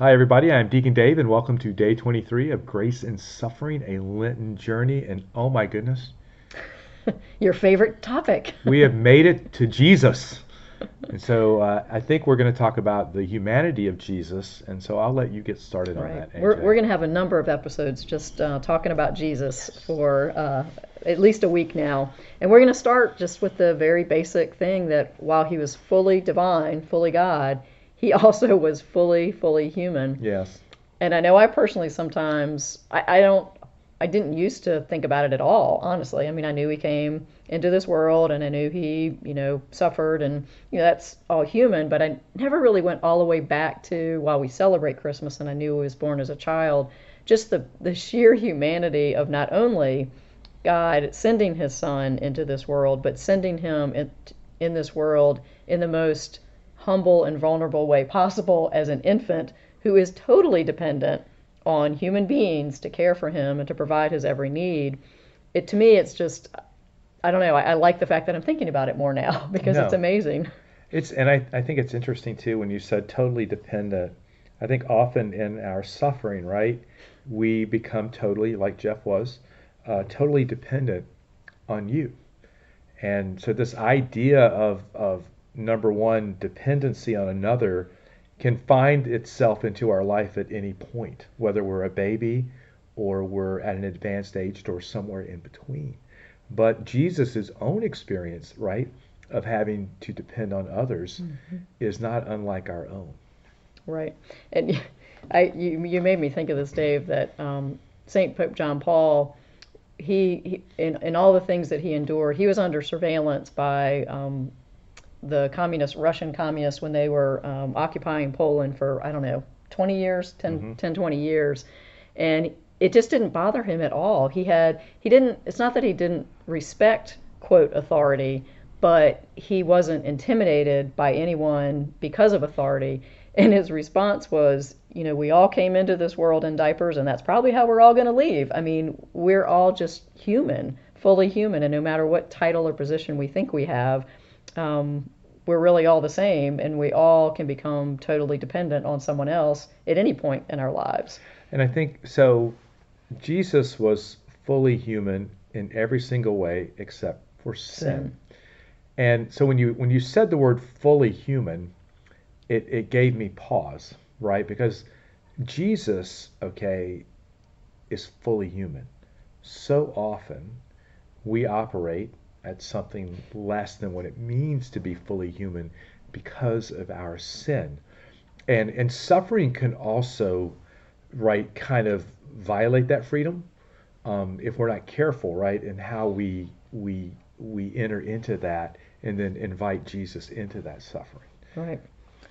Hi everybody, I'm Deacon Dave and welcome to Day 23 of Grace and Suffering, A Lenten Journey, and oh my goodness. Your favorite topic. We have made it to Jesus. And so I think we're going to talk about the humanity of Jesus, and so I'll let you get started on that. AJ. We're going to have a number of episodes just talking about Jesus for at least a week now. And we're going to start just with the very basic thing that while he was fully divine, fully God, he also was fully human. Yes. And I know I personally sometimes, I didn't used to think about it at all, honestly. I mean, I knew he came into this world and I knew he, suffered and, that's all human. But I never really went all the way back to while we celebrate Christmas and I knew he was born as a child, just the sheer humanity of not only God sending his son into this world, but sending him in this world in the most humble and vulnerable way possible as an infant who is totally dependent on human beings to care for him and to provide his every need. To me, it's just, I don't know, I like the fact that I'm thinking about it more now because it's amazing. And I think it's interesting too when you said totally dependent. I think often in our suffering, right, we become totally, like Jeff was, totally dependent on you. And so this idea of number one, dependency on another can find itself into our life at any point, whether we're a baby or we're at an advanced age or somewhere in between. But Jesus' own experience, right, of having to depend on others is not unlike our own. Right. And you made me think of this, Dave, that St. Pope John Paul, he in all the things that he endured, he was under surveillance by the Russian communists, when they were occupying Poland for, 20 years, 20 years. And it just didn't bother him at all. It's not that he didn't respect, quote, authority, but he wasn't intimidated by anyone because of authority. And his response was, we all came into this world in diapers, and that's probably how we're all going to leave. I mean, we're all just human, fully human. And no matter what title or position we think we have, we're really all the same, and we all can become totally dependent on someone else at any point in our lives. And I think, so Jesus was fully human in every single way except for sin. And so when you said the word fully human, it gave me pause, right? Because Jesus, is fully human. So often we operate at something less than what it means to be fully human because of our sin. And suffering can also, right, kind of violate that freedom if we're not careful, right, in how we enter into that and then invite Jesus into that suffering. Right.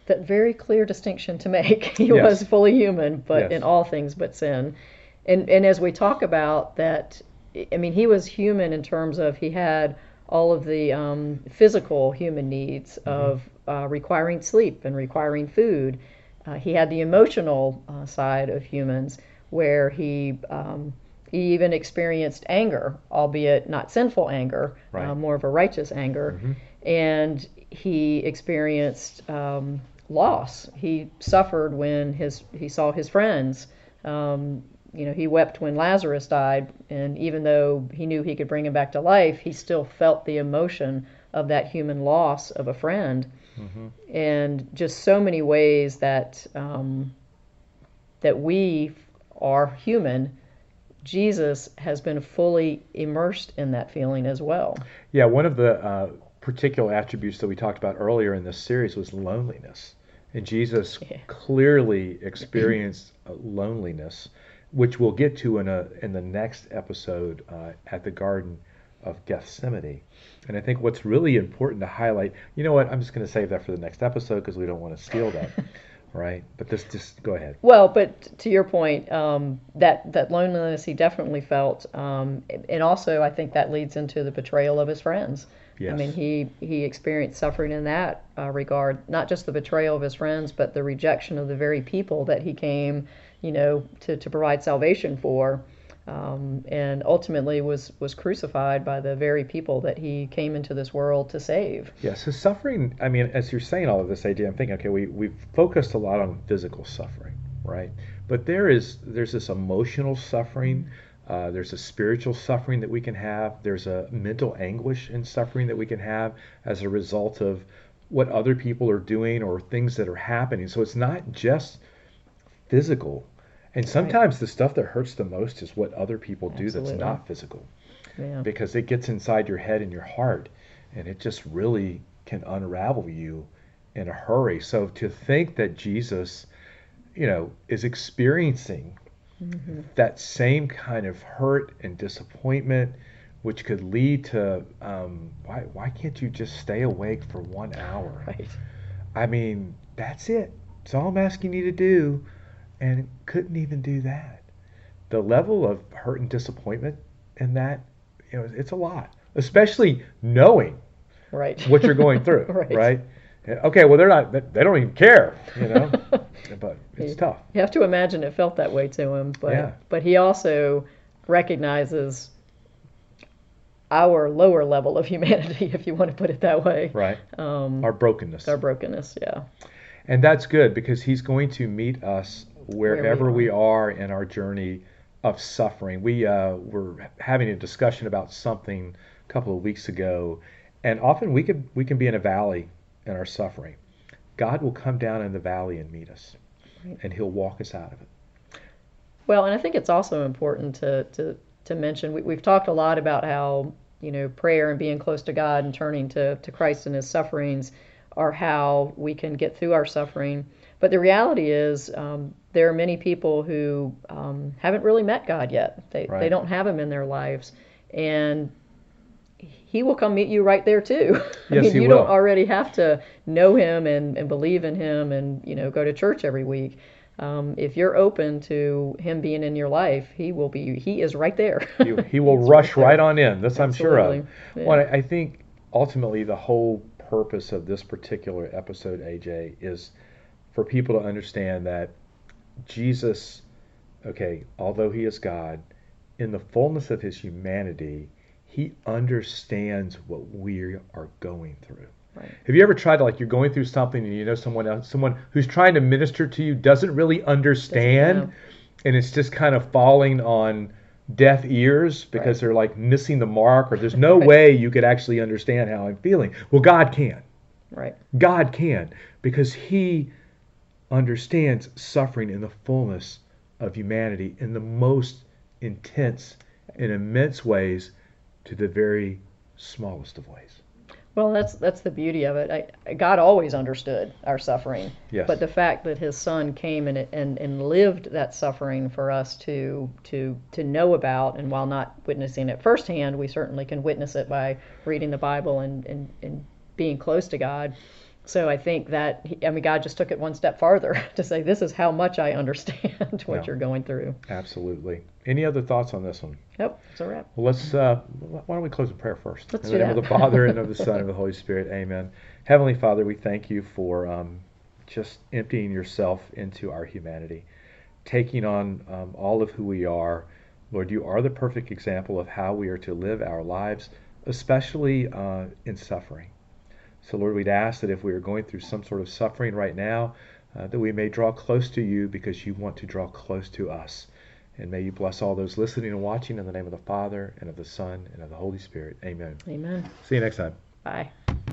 That very clear distinction to make. He was fully human, but in all things but sin. And as we talk about that, I mean, he was human in terms of he had all of the physical human needs of requiring sleep and requiring food. He had the emotional side of humans where he even experienced anger, albeit not sinful anger, right, more of a righteous anger. And he experienced loss. He suffered when he saw his friends. He wept when Lazarus died, and even though he knew he could bring him back to life, he still felt the emotion of that human loss of a friend. And just so many ways that that we are human, Jesus has been fully immersed in that feeling as well. Yeah, one of the particular attributes that we talked about earlier in this series was loneliness. And Jesus clearly experienced loneliness, which we'll get to in the next episode at the Garden of Gethsemane. And I think what's really important to highlight, you know what, I'm just going to save that for the next episode because we don't want to steal that, right? But this, just go ahead. Well, but to your point, that loneliness he definitely felt, and also I think that leads into the betrayal of his friends. Yes. I mean, he experienced suffering in that regard, not just the betrayal of his friends, but the rejection of the very people that he came, to provide salvation for, and ultimately was crucified by the very people that he came into this world to save. Yeah, so suffering, I mean, as you're saying all of this, AJ, I'm thinking, we've focused a lot on physical suffering, right? But there's this emotional suffering. There's a spiritual suffering that we can have. There's a mental anguish and suffering that we can have as a result of what other people are doing or things that are happening. So it's not just physical. And sometimes the stuff that hurts the most is what other people do that's not physical. Yeah. Because it gets inside your head and your heart, and it just really can unravel you in a hurry. So to think that Jesus, you know, is experiencing that same kind of hurt and disappointment, which could lead to why can't you just stay awake for 1 hour? Right. I mean, that's it. It's all I'm asking you to do, and couldn't even do that. The level of hurt and disappointment in that, you know, it's a lot, especially knowing what you're going through, right? Okay, well, they don't even care, you know, but it's tough. You have to imagine it felt that way to him, but he also recognizes our lower level of humanity, if you want to put it that way. Right, our brokenness, yeah. And that's good, because he's going to meet us wherever we are in our journey of suffering. We were having a discussion about something a couple of weeks ago, and often we can be in a valley in our suffering. God will come down in the valley and meet us, and he'll walk us out of it. Well, and I think it's also important to mention, we've talked a lot about how, you know, prayer and being close to God and turning to Christ and his sufferings are how we can get through our suffering. But the reality is, there are many people who haven't really met God yet. They don't have him in their lives. And he will come meet you right there, too. I mean, you don't already have to know him and believe in him and, you know, go to church every week. If you're open to him being in your life, he is right there. He will rush right on in. This I'm sure of. Yeah. Well, I think ultimately the whole purpose of this particular episode, AJ, is for people to understand that Jesus, although he is God, in the fullness of his humanity, he understands what we are going through. Right. Have you ever tried to, you're going through something and you know someone who's trying to minister to you doesn't really understand, and it's just kind of falling on deaf ears because they're missing the mark, or there's no way you could actually understand how I'm feeling? Well, God can. Right. God can, because he understands suffering in the fullness of humanity in the most intense and immense ways, to the very smallest of ways. Well, that's the beauty of it. God always understood our suffering. Yes. But the fact that his son came and lived that suffering for us to know about, and while not witnessing it firsthand, we certainly can witness it by reading the Bible and being close to God. So I think that, God just took it one step farther to say, this is how much I understand what you're going through. Absolutely. Any other thoughts on this one? Nope, it's a wrap. Well, let's, why don't we close in prayer first? Let's do that. In the name of the Father, and of the Son, and of the Holy Spirit, amen. Heavenly Father, we thank you for just emptying yourself into our humanity, taking on all of who we are. Lord, you are the perfect example of how we are to live our lives, especially in suffering. So, Lord, we'd ask that if we are going through some sort of suffering right now, that we may draw close to you, because you want to draw close to us. And may you bless all those listening and watching, in the name of the Father, and of the Son, and of the Holy Spirit. Amen. Amen. See you next time. Bye.